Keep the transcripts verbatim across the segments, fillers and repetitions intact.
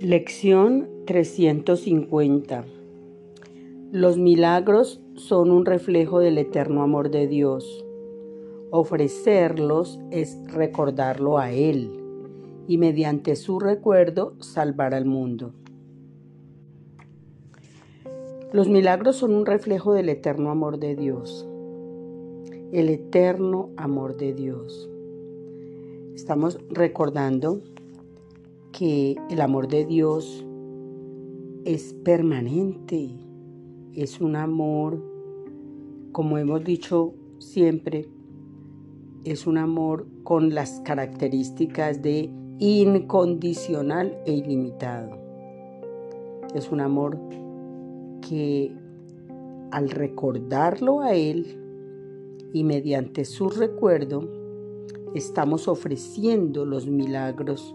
Lección trescientos cincuenta. Los milagros son un reflejo del eterno amor de Dios. Ofrecerlos es recordarlo a Él y mediante su recuerdo salvar al mundo. Los milagros son un reflejo del eterno amor de Dios. El eterno amor de Dios. Estamos recordando que el amor de Dios es permanente, es un amor, como hemos dicho siempre, es un amor con las características de incondicional e ilimitado. Es un amor que al recordarlo a Él y mediante su recuerdo estamos ofreciendo los milagros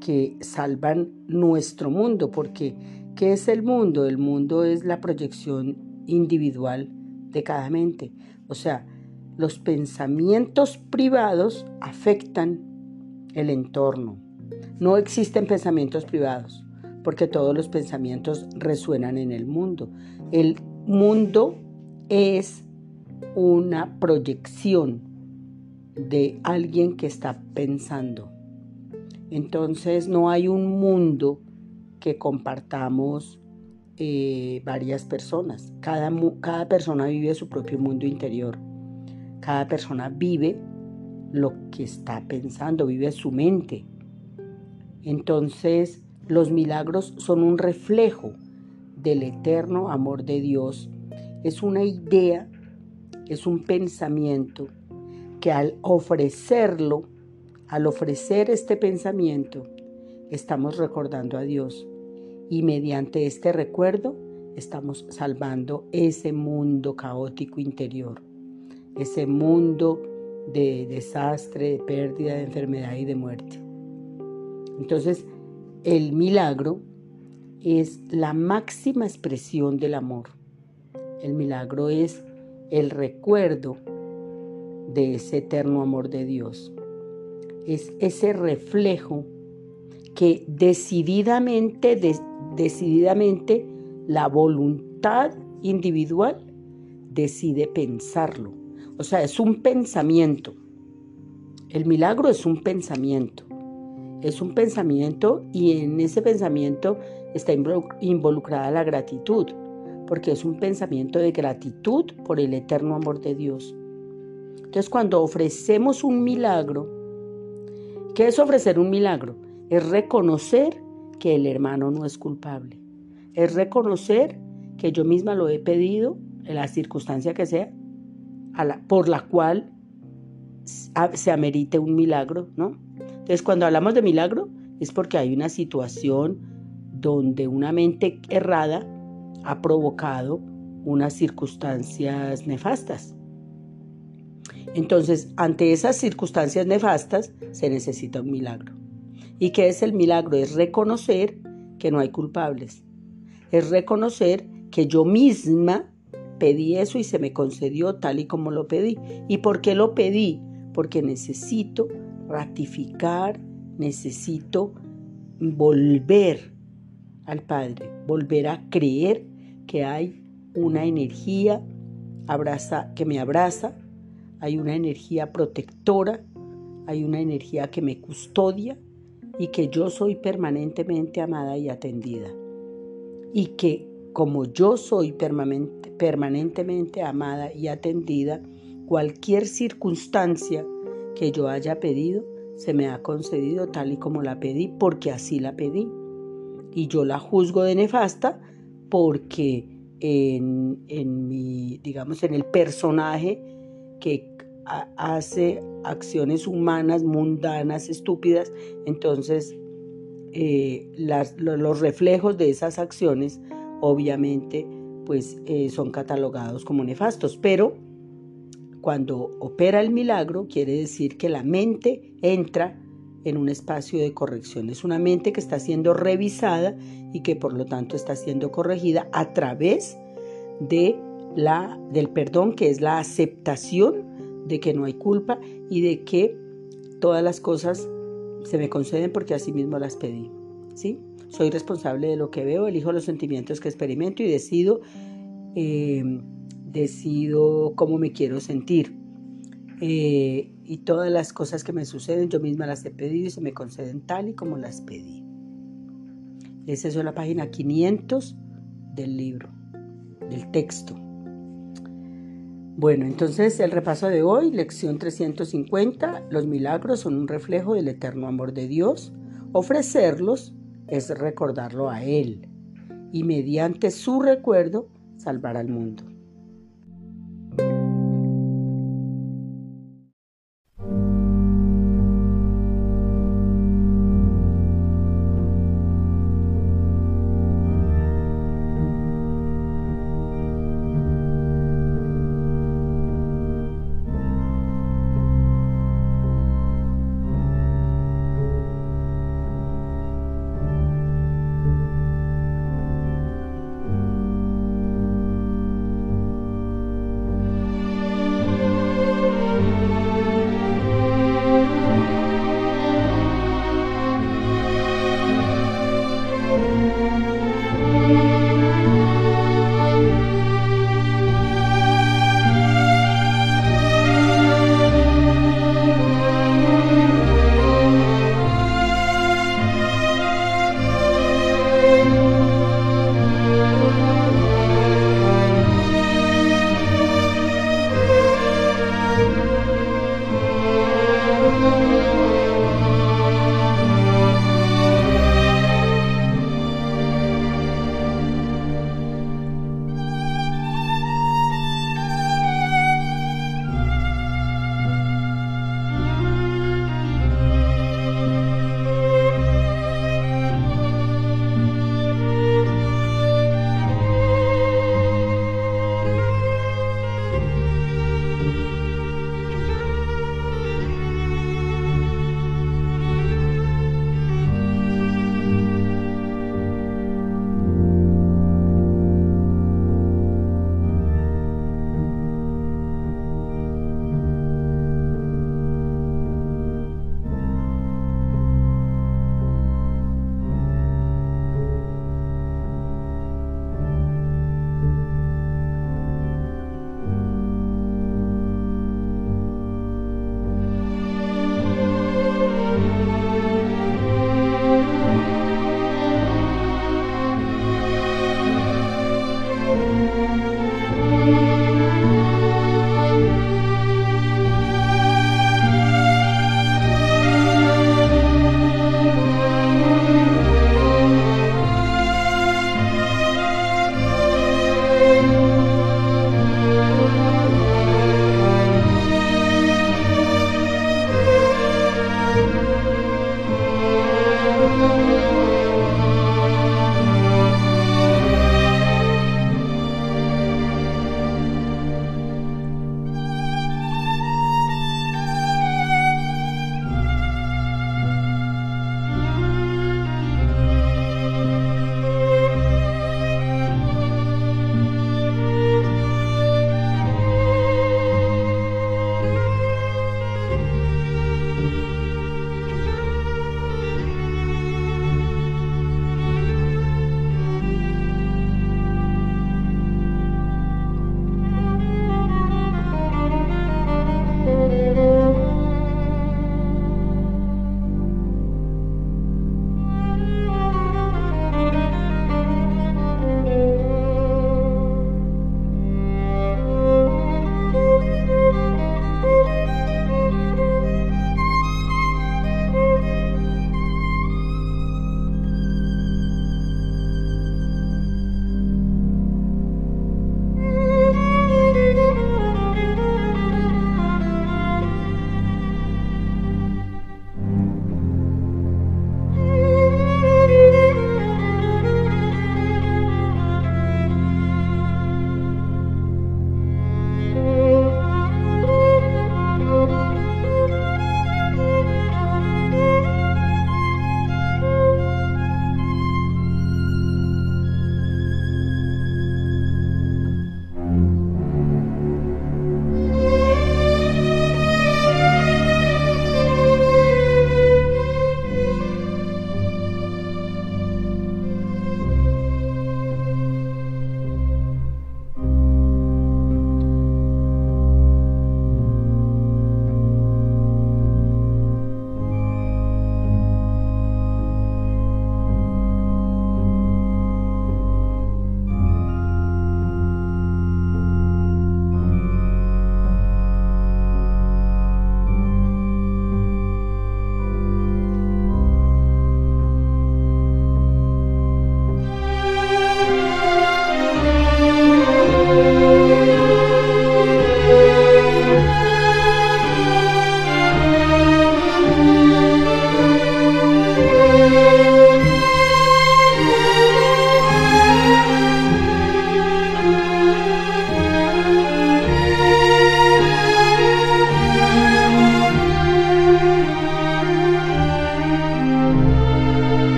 que salvan nuestro mundo, porque ¿qué es el mundo? El mundo es la proyección individual de cada mente. O sea, los pensamientos privados afectan el entorno. No existen pensamientos privados, porque todos los pensamientos resuenan en el mundo. El mundo es una proyección de alguien que está pensando. Entonces no hay un mundo que compartamos eh, varias personas. Cada, cada persona vive su propio mundo interior. Cada persona vive lo que está pensando, vive su mente. Entonces los milagros son un reflejo del eterno amor de Dios. Es una idea, es un pensamiento que al ofrecerlo, Al ofrecer este pensamiento, estamos recordando a Dios y mediante este recuerdo estamos salvando ese mundo caótico interior, ese mundo de desastre, de pérdida, de enfermedad y de muerte. Entonces, el milagro es la máxima expresión del amor. El milagro es el recuerdo de ese eterno amor de Dios. Es ese reflejo que decididamente, de, decididamente la voluntad individual decide pensarlo. O sea, es un pensamiento. El milagro es un pensamiento. Es un pensamiento y en ese pensamiento está involucrada la gratitud, porque es un pensamiento de gratitud por el eterno amor de Dios. Entonces, cuando ofrecemos un milagro, ¿qué es ofrecer un milagro? Es reconocer que el hermano no es culpable. Es reconocer que yo misma lo he pedido, en la circunstancia que sea, a la, por la cual se amerite un milagro, ¿no? Entonces, cuando hablamos de milagro, es porque hay una situación donde una mente errada ha provocado unas circunstancias nefastas. Entonces, ante esas circunstancias nefastas, se necesita un milagro. ¿Y qué es el milagro? Es reconocer que no hay culpables. Es reconocer que yo misma pedí eso y se me concedió tal y como lo pedí. ¿Y por qué lo pedí? Porque necesito ratificar, necesito volver al Padre, volver a creer que hay una energía abraza, que me abraza, hay una energía protectora, hay una energía que me custodia y que yo soy permanentemente amada y atendida. Y que como yo soy permanente, permanentemente amada y atendida, cualquier circunstancia que yo haya pedido se me ha concedido tal y como la pedí, porque así la pedí. Y yo la juzgo de nefasta porque en, en mi, digamos, en el personaje que hace acciones humanas, mundanas, estúpidas, entonces eh, las, los reflejos de esas acciones obviamente pues, eh, son catalogados como nefastos, pero cuando opera el milagro quiere decir que la mente entra en un espacio de corrección, es una mente que está siendo revisada y que por lo tanto está siendo corregida a través de la, del perdón, que es la aceptación de que no hay culpa y de que todas las cosas se me conceden porque así mismo las pedí, ¿sí? Soy responsable de lo que veo, elijo los sentimientos que experimento y decido, eh, decido cómo me quiero sentir. Eh, y todas las cosas que me suceden, yo misma las he pedido y se me conceden tal y como las pedí. Esa es la página quinientos del libro, del texto. Bueno, entonces el repaso de hoy, lección trescientos cincuenta, los milagros son un reflejo del eterno amor de Dios. Ofrecerlos es recordarlo a Él y mediante su recuerdo salvar al mundo.